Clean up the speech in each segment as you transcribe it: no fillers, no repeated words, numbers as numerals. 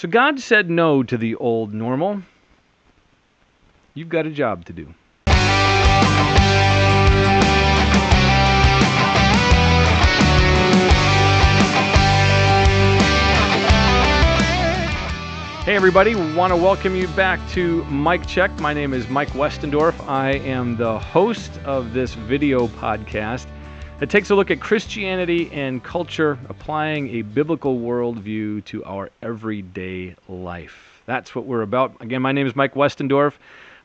So God said no to the old normal. You've got a job to do. Hey everybody, want to welcome you back to Mike Check. My name is Mike Westendorf. I am the host of this video podcast that takes a look at Christianity and culture, applying a biblical worldview to our everyday life. That's what we're about. Again, my name is Mike Westendorf.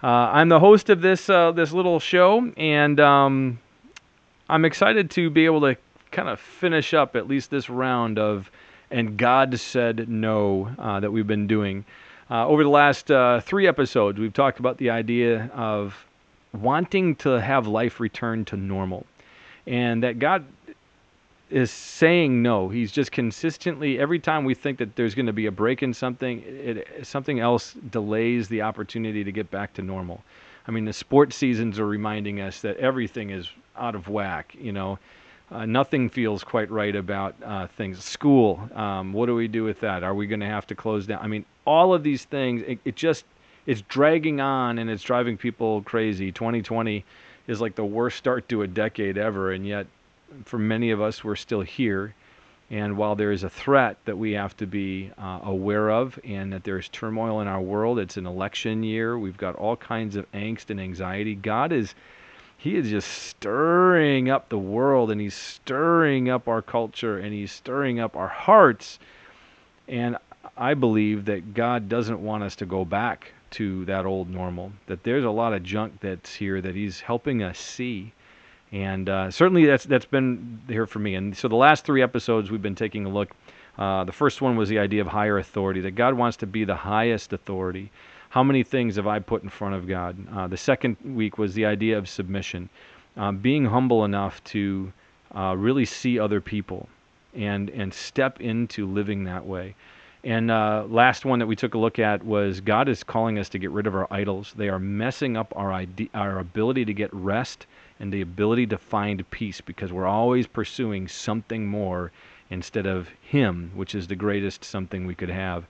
I'm the host of this little show, and I'm excited to be able to kind of finish up at least this round of And God Said No that we've been doing. Over the last three episodes, we've talked about the idea of wanting to have life return to normal. And that God is saying no. He's just consistently, every time we think that there's going to be a break in something, something else delays the opportunity to get back to normal. I mean, the sports seasons are reminding us that everything is out of whack, you know. Nothing feels quite right about things. School, what do we do with that? Are we going to have to close down? I mean, all of these things, it's dragging on and it's driving people crazy. 2020 is like the worst start to a decade ever, and yet for many of us, we're still here. And while there is a threat that we have to be aware of, and that there is turmoil in our world, it's an election year, we've got all kinds of angst and anxiety. He is just stirring up the world, and he's stirring up our culture, and he's stirring up our hearts. And I believe that God doesn't want us to go back to that old normal, that there's a lot of junk that's here that he's helping us see. And certainly that's been here for me. And so the last three episodes we've been taking a look. The first one was the idea of higher authority, that God wants to be the highest authority. How many things have I put in front of God? The second week was the idea of submission, being humble enough to really see other people and step into living that way. And last one that we took a look at was God is calling us to get rid of our idols. They are messing up our ability to get rest and the ability to find peace, because we're always pursuing something more instead of Him, which is the greatest something we could have.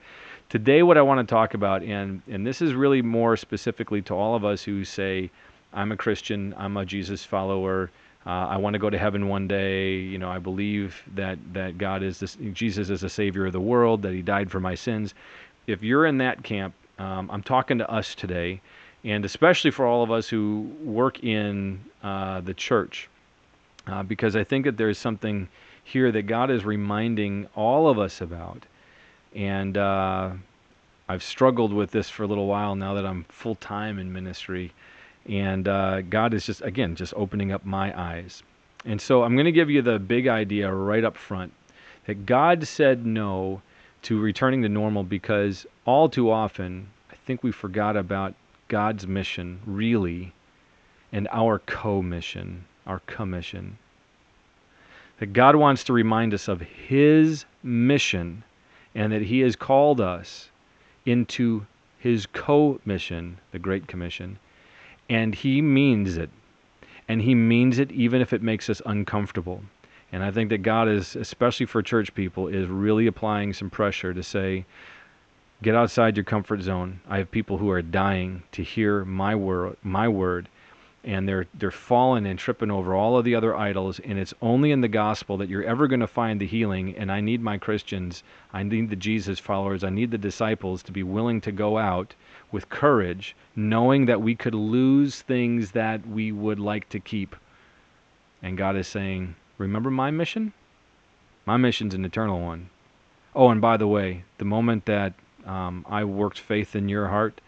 Today, what I want to talk about, and this is really more specifically to all of us who say, I'm a Christian, I'm a Jesus follower, I want to go to heaven one day, you know, I believe that Jesus is the Savior of the world, that He died for my sins. If you're in that camp, I'm talking to us today, and especially for all of us who work in the church, because I think that there's something here that God is reminding all of us about. And I've struggled with this for a little while now that I'm full-time in ministry. And God is just opening up my eyes. And so I'm going to give you the big idea right up front, that God said no to returning to normal because all too often I think we forgot about God's mission, really, and our commission. That God wants to remind us of His mission, and that He has called us into His co-mission, the Great Commission, and He means it. And He means it even if it makes us uncomfortable. And I think that God is, especially for church people, is really applying some pressure to say, get outside your comfort zone. I have people who are dying to hear my word, and they're falling and tripping over all of the other idols, and it's only in the gospel that you're ever going to find the healing. And I need my Christians, I need the Jesus followers, I need the disciples to be willing to go out with courage, knowing that we could lose things that we would like to keep. And God is saying, remember my mission? My mission's an eternal one. Oh, and by the way, the moment that I worked faith in your heart,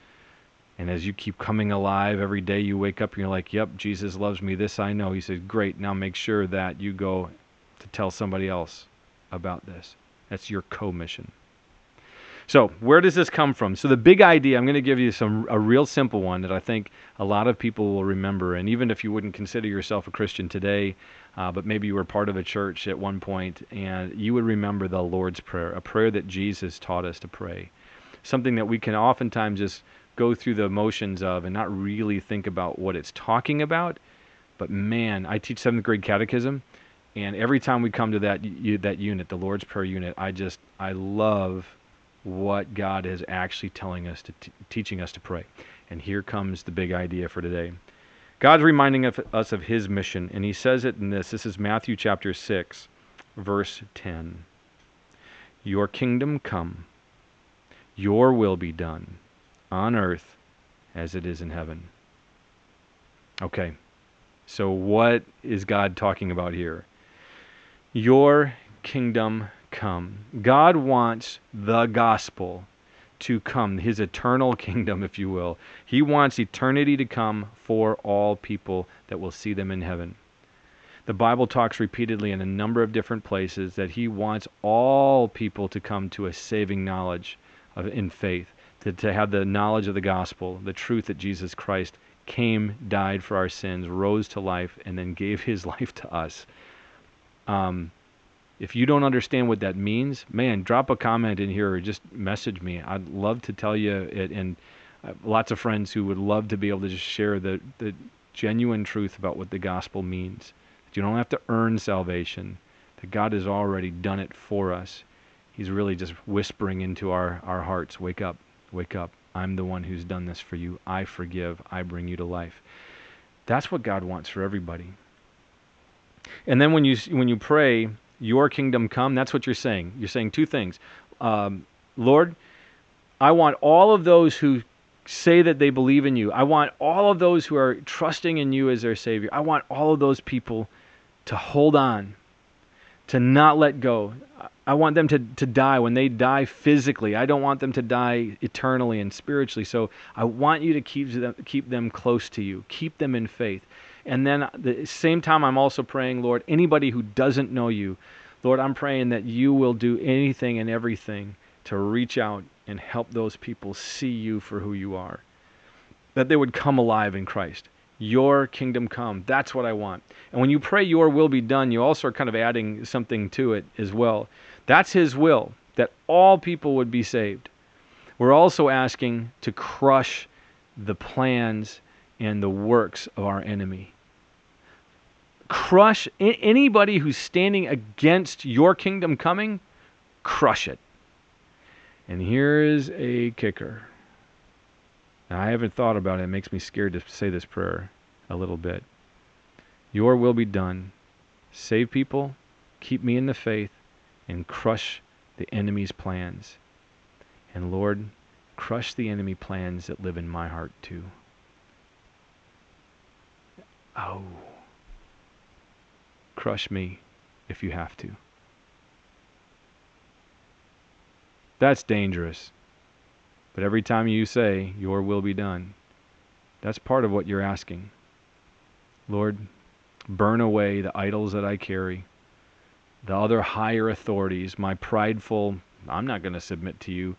and as you keep coming alive every day, you wake up and you're like, yep, Jesus loves me, this I know. He said, great, now make sure that you go to tell somebody else about this. That's your co-mission. So where does this come from? So the big idea, I'm going to give you a real simple one that I think a lot of people will remember. And even if you wouldn't consider yourself a Christian today, but maybe you were part of a church at one point, and you would remember the Lord's Prayer, a prayer that Jesus taught us to pray. Something that we can oftentimes just go through the motions of and not really think about what it's talking about. But man, I teach 7th grade catechism, and every time we come to that unit, the Lord's Prayer unit, I love what God is actually telling us, to teaching us to pray. And here comes the big idea for today. God's reminding us of His mission, and He says it in this. This is Matthew chapter 6, verse 10. Your kingdom come, your will be done, on earth as it is in heaven. Okay, so what is God talking about here? Your kingdom come. God wants the gospel to come, His eternal kingdom, if you will. He wants eternity to come for all people that will see them in heaven. The Bible talks repeatedly in a number of different places that He wants all people to come to a saving knowledge in faith, to have the knowledge of the gospel, the truth that Jesus Christ came, died for our sins, rose to life, and then gave His life to us. If you don't understand what that means, man, drop a comment in here or just message me. I'd love to tell you it, and I have lots of friends who would love to be able to just share the genuine truth about what the gospel means. That you don't have to earn salvation, that God has already done it for us. He's really just whispering into our hearts, wake up, wake up. I'm the one who's done this for you. I forgive. I bring you to life. That's what God wants for everybody. And then when you pray, your kingdom come, that's what you're saying. You're saying two things. Lord, I want all of those who say that they believe in you. I want all of those who are trusting in you as their Savior. I want all of those people to hold on, to not let go. I want them to die when they die physically. I don't want them to die eternally and spiritually. So I want you to keep them close to you. Keep them in faith. And then at the same time, I'm also praying, Lord, anybody who doesn't know you, Lord, I'm praying that you will do anything and everything to reach out and help those people see you for who you are, that they would come alive in Christ. Your kingdom come. That's what I want. And when you pray your will be done, you also are kind of adding something to it as well. That's His will, that all people would be saved. We're also asking to crush the plans and the works of our enemy. Crush anybody who's standing against your kingdom coming, crush it. And here is a kicker. Now, I haven't thought about it. It makes me scared to say this prayer a little bit. Your will be done. Save people, keep me in the faith, and crush the enemy's plans. And Lord, crush the enemy plans that live in my heart too. Oh. Crush me if you have to. That's dangerous. But every time you say, your will be done, that's part of what you're asking. Lord, burn away the idols that I carry, the other higher authorities, my prideful, I'm not going to submit to you.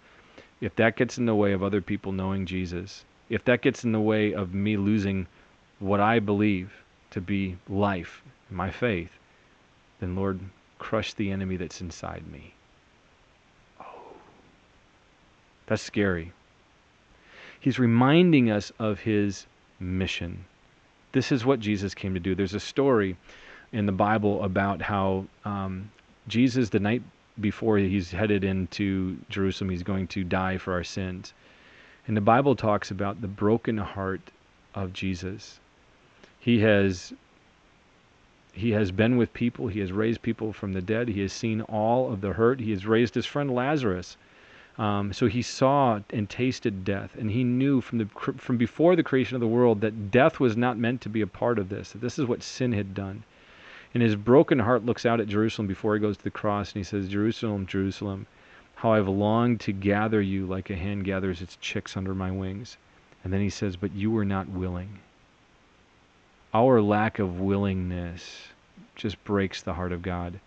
If that gets in the way of other people knowing Jesus, if that gets in the way of me losing what I believe to be life, my faith, then Lord, crush the enemy that's inside me. Oh, that's scary. He's reminding us of His mission. This is what Jesus came to do. There's a story in the Bible about how Jesus, the night before He's headed into Jerusalem, He's going to die for our sins. And the Bible talks about the broken heart of Jesus. He has been with people. He has raised people from the dead. He has seen all of the hurt. He has raised His friend Lazarus. So He saw and tasted death, and He knew from before the creation of the world that death was not meant to be a part of this, that this is what sin had done. And His broken heart looks out at Jerusalem before He goes to the cross, and He says, Jerusalem, Jerusalem, how I've longed to gather you like a hen gathers its chicks under my wings. And then He says, but you were not willing. Our lack of willingness just breaks the heart of God.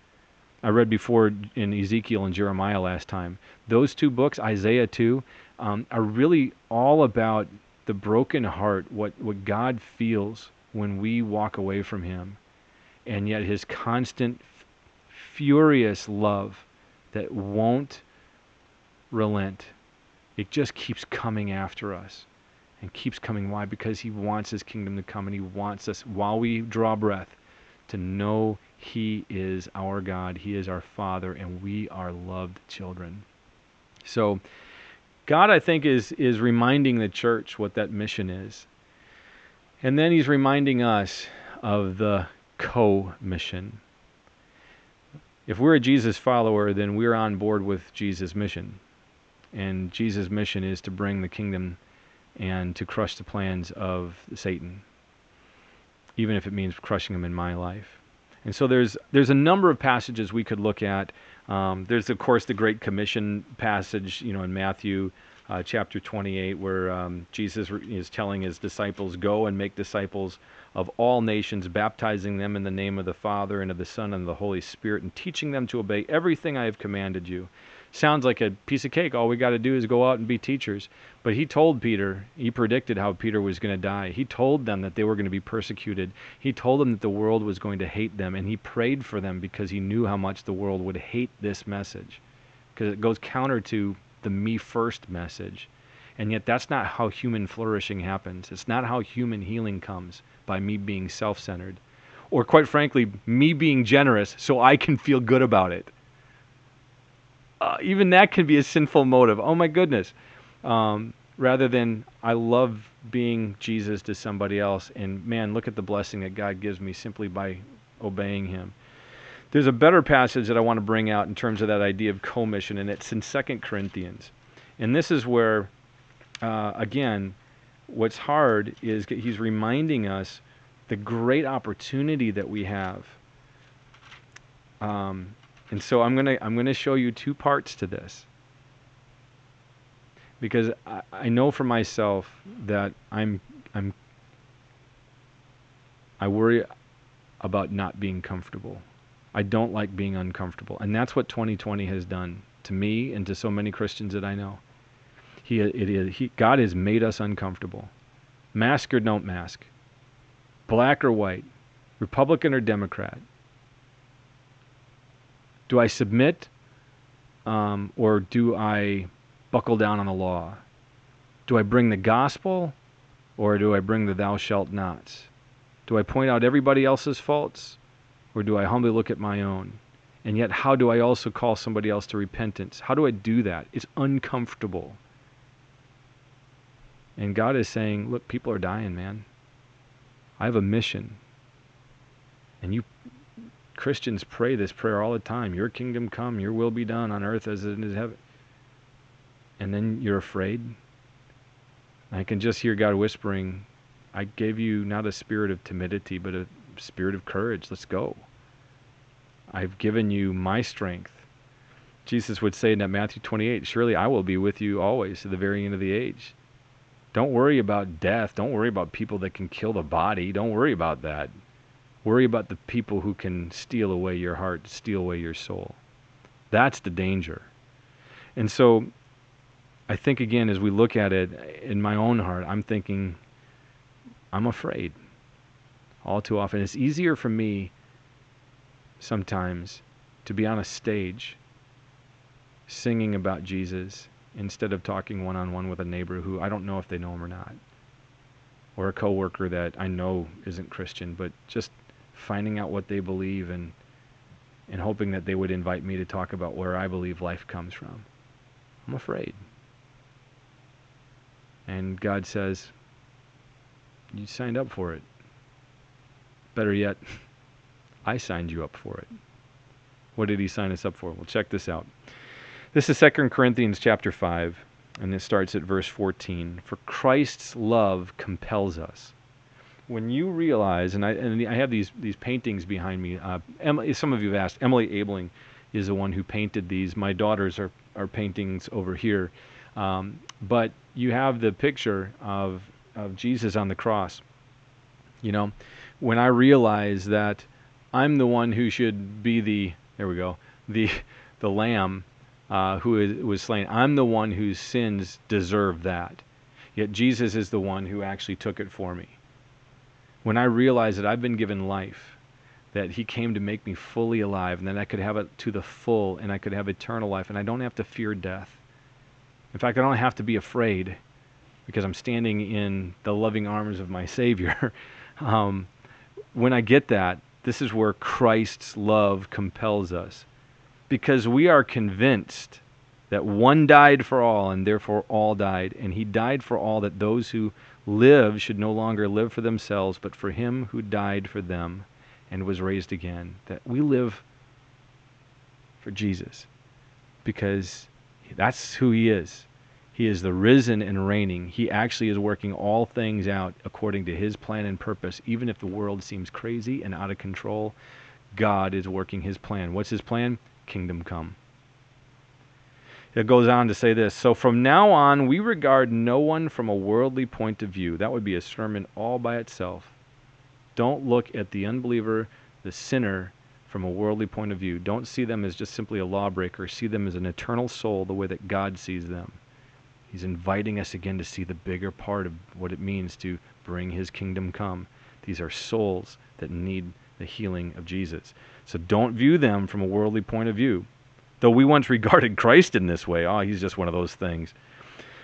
I read before in Ezekiel and Jeremiah last time. Those two books, Isaiah 2, are really all about the broken heart, what God feels when we walk away from Him. And yet His constant, furious love that won't relent. It just keeps coming after us. And keeps coming. Why? Because He wants His kingdom to come, and He wants us, while we draw breath, to know He is our God, He is our Father, and we are loved children. So God, I think, is reminding the church what that mission is. And then he's reminding us of the co-mission. If we're a Jesus follower, then we're on board with Jesus' mission. And Jesus' mission is to bring the kingdom and to crush the plans of Satan, even if it means crushing them in my life. And so there's a number of passages we could look at. There's, of course, the Great Commission passage, in Matthew chapter 28, where Jesus is telling his disciples, go and make disciples of all nations, baptizing them in the name of the Father and of the Son and of the Holy Spirit, and teaching them to obey everything I have commanded you. Sounds like a piece of cake. All we got to do is go out and be teachers. But he told Peter, he predicted how Peter was going to die. He told them that they were going to be persecuted. He told them that the world was going to hate them, and he prayed for them because he knew how much the world would hate this message, because it goes counter to the me first message. And yet that's not how human flourishing happens. It's not how human healing comes, by me being self-centered, or quite frankly, me being generous so I can feel good about it. Even that could be a sinful motive. Oh my goodness. Rather than I love being Jesus to somebody else, and man, look at the blessing that God gives me simply by obeying him. There's a better passage that I want to bring out in terms of that idea of commission, and it's in 2 Corinthians. And this is where, again, what's hard is he's reminding us the great opportunity that we have. And so I'm gonna show you two parts to this, because I know for myself that I worry about not being comfortable. I don't like being uncomfortable, and that's what 2020 has done to me and to so many Christians that I know. God has made us uncomfortable, mask or don't mask, black or white, Republican or Democrat. Do I submit, or do I buckle down on the law? Do I bring the gospel, or do I bring the thou shalt nots? Do I point out everybody else's faults, or do I humbly look at my own? And yet, how do I also call somebody else to repentance? How do I do that? It's uncomfortable. And God is saying, look, people are dying, man. I have a mission. And you Christians pray this prayer all the time. Your kingdom come, your will be done on earth as it is in heaven. And then you're afraid. I can just hear God whispering, I gave you not a spirit of timidity, but a spirit of courage. Let's go. I've given you my strength. Jesus would say in that Matthew 28, surely I will be with you always to the very end of the age. Don't worry about death. Don't worry about people that can kill the body. Don't worry about that. Worry about the people who can steal away your heart, steal away your soul. That's the danger. And so I think, again, as we look at it in my own heart, I'm thinking, I'm afraid. All too often, it's easier for me sometimes to be on a stage singing about Jesus instead of talking one-on-one with a neighbor who I don't know if they know him or not, or a coworker that I know isn't Christian, but just finding out what they believe and hoping that they would invite me to talk about where I believe life comes from. I'm afraid. And God says, you signed up for it. Better yet, I signed you up for it. What did he sign us up for? Well, check this out. This is 2 Corinthians chapter 5, and it starts at verse 14. For Christ's love compels us. When you realize, and I have these paintings behind me. Emily, some of you have asked, Emily Abling is the one who painted these. My daughters are paintings over here. But you have the picture of Jesus on the cross. When I realize that I'm the one who should be the lamb who was slain. I'm the one whose sins deserve that. Yet Jesus is the one who actually took it for me. When I realize that I've been given life, that he came to make me fully alive, and that I could have it to the full, and I could have eternal life, and I don't have to fear death. In fact, I don't have to be afraid, because I'm standing in the loving arms of my Savior. When I get that, this is where Christ's love compels us, because we are convinced that one died for all, and therefore all died. And he died for all, that those who live should no longer live for themselves, but for him who died for them and was raised again. That we live for Jesus, because that's who he is. He is the risen and reigning. He actually is working all things out according to his plan and purpose. Even if the world seems crazy and out of control, God is working his plan. What's his plan? Kingdom come. It goes on to say this: so from now on, we regard no one from a worldly point of view. That would be a sermon all by itself. Don't look at the unbeliever, the sinner, from a worldly point of view. Don't see them as just simply a lawbreaker. See them as an eternal soul, the way that God sees them. He's inviting us again to see the bigger part of what it means to bring his kingdom come. These are souls that need the healing of Jesus. So don't view them from a worldly point of view. Though we once regarded Christ in this way, he's just one of those things,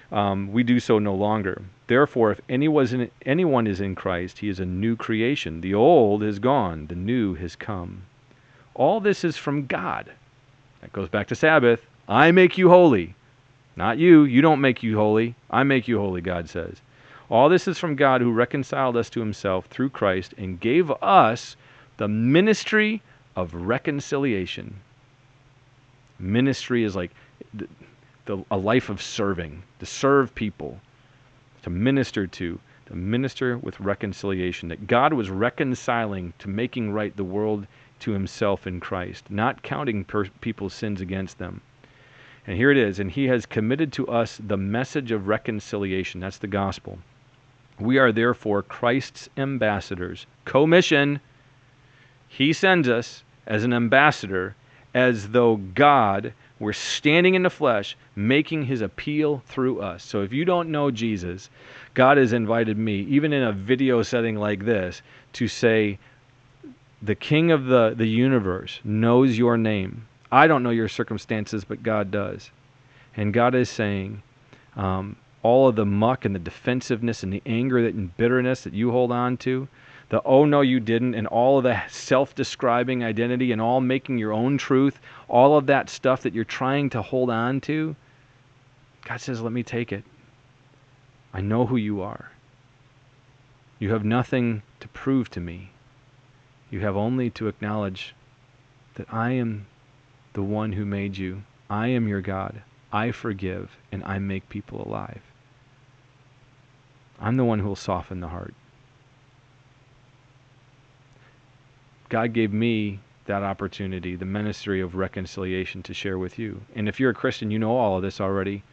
we do so no longer. Therefore, if anyone is in Christ, he is a new creation. The old is gone, the new has come. All this is from God. That goes back to Sabbath. I make you holy. Not you. You don't make you holy. I make you holy, God says. All this is from God, who reconciled us to himself through Christ and gave us the ministry of reconciliation. Ministry is like a life of serving, to serve people, to minister with reconciliation, that God was reconciling, to making right the world to himself in Christ, not counting people's sins against them. And here it is: and he has committed to us the message of reconciliation. That's the gospel. We are therefore Christ's ambassadors. Commission. He sends us as an ambassador, as though God were standing in the flesh, making his appeal through us. So if you don't know Jesus, God has invited me, even in a video setting like this, to say, the King of the universe knows your name. I don't know your circumstances, but God does. And God is saying, all of the muck and the defensiveness and the anger and bitterness that you hold on to, the oh no you didn't, and all of the self-describing identity and all making your own truth, all of that stuff that you're trying to hold on to, God says, let me take it. I know who you are. You have nothing to prove to me. You have only to acknowledge that I am the one who made you. I am your God. I forgive, and I make people alive. I'm the one who will soften the heart. God gave me that opportunity, the ministry of reconciliation, to share with you. And if you're a Christian, you know all of this already.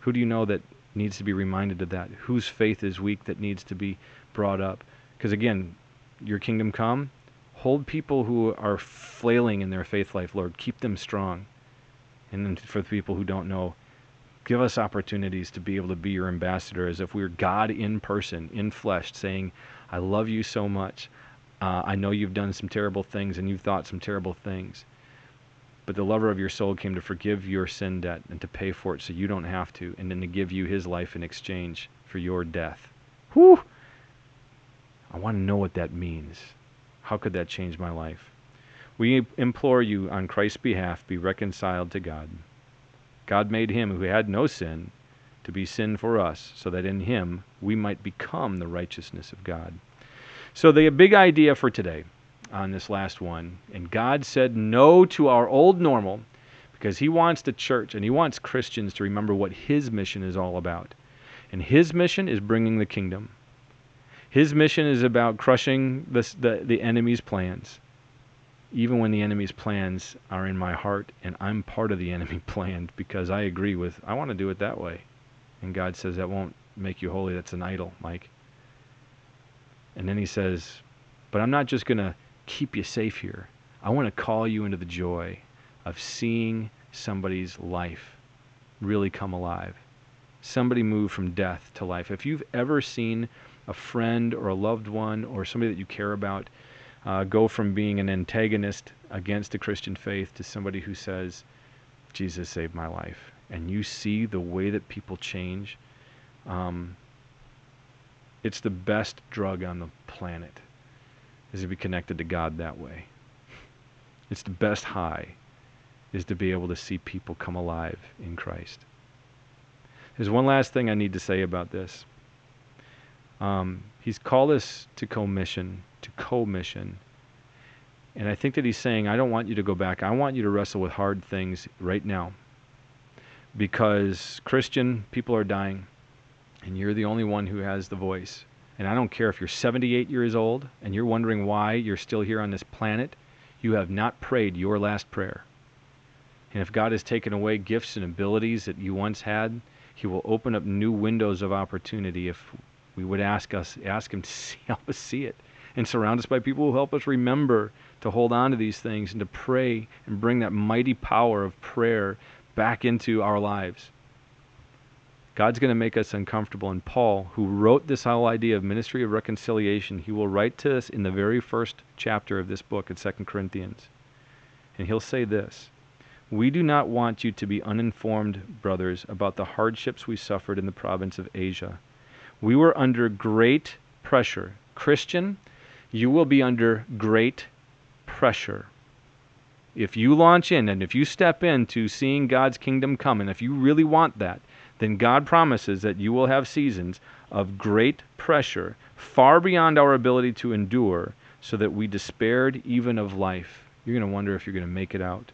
Who do you know that needs to be reminded of that? Whose faith is weak that needs to be brought up? Because again, your kingdom come. Hold people who are flailing in their faith life, Lord. Keep them strong. And then for the people who don't know, give us opportunities to be able to be your ambassador, as if we're God in person, in flesh, saying, I love you so much. I know you've done some terrible things and you've thought some terrible things, but the lover of your soul came to forgive your sin debt and to pay for it so you don't have to, and then to give you his life in exchange for your death. Whew! I want to know what that means. How could that change my life? We implore you on Christ's behalf, be reconciled to God. God made him who had no sin to be sin for us, so that in him we might become the righteousness of God. So the big idea for today on this last one, and God said no to our old normal, because he wants the church and he wants Christians to remember what his mission is all about. And his mission is bringing the kingdom. His mission is about crushing the enemy's plans, even when the enemy's plans are in my heart and I'm part of the enemy plan, because I agree with, I want to do it that way. And God says, that won't make you holy. That's an idol, Mike. And then he says, but I'm not just going to keep you safe here. I want to call you into the joy of seeing somebody's life really come alive. Somebody move from death to life. If you've ever seen a friend or a loved one or somebody that you care about go from being an antagonist against the Christian faith to somebody who says, Jesus saved my life, and you see the way that people change, it's the best drug on the planet, is to be connected to God that way. It's the best high. is to be able to see people come alive in Christ. There's one last thing I need to say about this. He's called us to commission, And I think that he's saying, I don't want you to go back. I want you to wrestle with hard things right now. Because, Christian, people are dying. And you're the only one who has the voice. And I don't care if you're 78 years old and you're wondering why you're still here on this planet. You have not prayed your last prayer. And if God has taken away gifts and abilities that you once had, he will open up new windows of opportunity if we would ask him to help us see it, and surround us by people who help us remember to hold on to these things and to pray and bring that mighty power of prayer back into our lives. God's going to make us uncomfortable. And Paul, who wrote this whole idea of ministry of reconciliation, he will write to us in the very first chapter of this book in 2 Corinthians. And he'll say this, "We do not want you to be uninformed, brothers, about the hardships we suffered in the province of Asia. We were under great pressure." Christian, you will be under great pressure. If you launch in and if you step into seeing God's kingdom come, and if you really want that, then God promises that you will have seasons of great pressure, far beyond our ability to endure, so that we despaired even of life. You're going to wonder if you're going to make it out.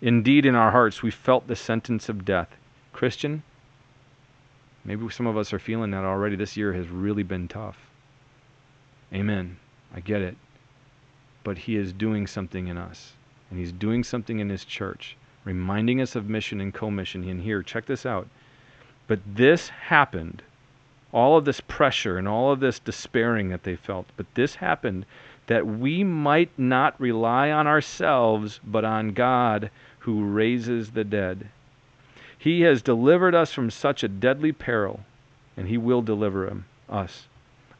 Indeed, in our hearts, we felt the sentence of death. Christian, maybe some of us are feeling that already. This year has really been tough. Amen. I get it. But he is doing something in us. And he's doing something in his church, reminding us of mission and commission. And here, check this out. But this happened. All of this pressure and all of this despairing that they felt. But this happened that we might not rely on ourselves, but on God who raises the dead. He has delivered us from such a deadly peril, and he will deliver us.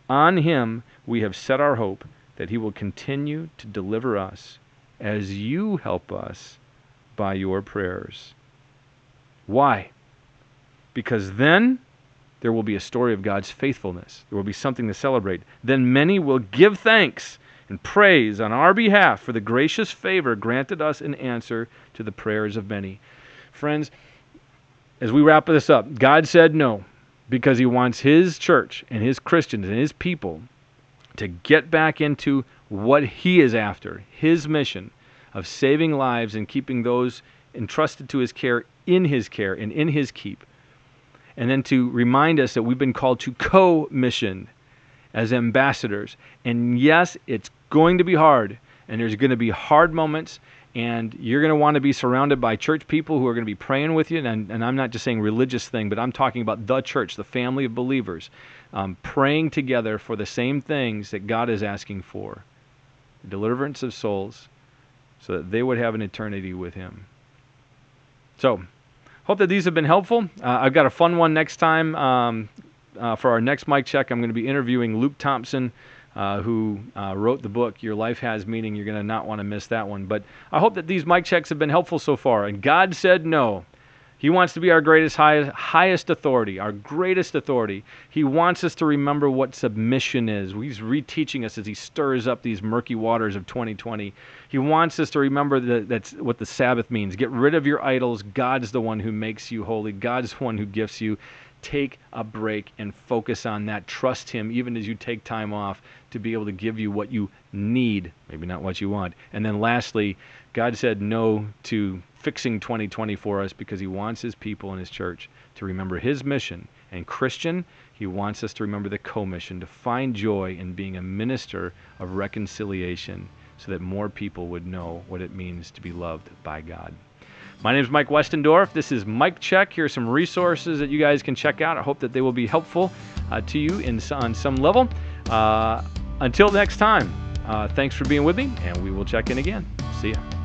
On him we have set our hope that he will continue to deliver us as you help us by your prayers. Why? Because then there will be a story of God's faithfulness. There will be something to celebrate. Then many will give thanks and praise on our behalf for the gracious favor granted us in answer to the prayers of many. Friends, as we wrap this up, God said no. Because he wants his church and his Christians and his people to get back into what he is after, his mission of saving lives and keeping those entrusted to his care and in his keep. And then to remind us that we've been called to co-mission as ambassadors. And yes, it's going to be hard, and there's going to be hard moments. And you're going to want to be surrounded by church people who are going to be praying with you. And I'm not just saying religious thing, but I'm talking about the church, the family of believers, praying together for the same things that God is asking for. Deliverance of souls so that they would have an eternity with him. So, hope that these have been helpful. I've got a fun one next time. For our next Mike Check, I'm going to be interviewing Luke Thompson, who wrote the book, Your Life Has Meaning. You're going to not want to miss that one. But I hope that these mic checks have been helpful so far. And God said no. He wants to be our greatest, highest authority, our greatest authority. He wants us to remember what submission is. He's reteaching us as he stirs up these murky waters of 2020. He wants us to remember that's what the Sabbath means. Get rid of your idols. God's the one who makes you holy. God's the one who gifts you. Take a break and focus on that. Trust him even as you take time off to be able to give you what you need, maybe not what you want. And then lastly, God said no to fixing 2020 for us because he wants his people and his church to remember his mission. And Christian, he wants us to remember the commission, to find joy in being a minister of reconciliation so that more people would know what it means to be loved by God. My name is Mike Westendorf. This is Mike Check. Here are some resources that you guys can check out. I hope that they will be helpful to you on some level. Until next time, thanks for being with me, and we will check in again. See ya.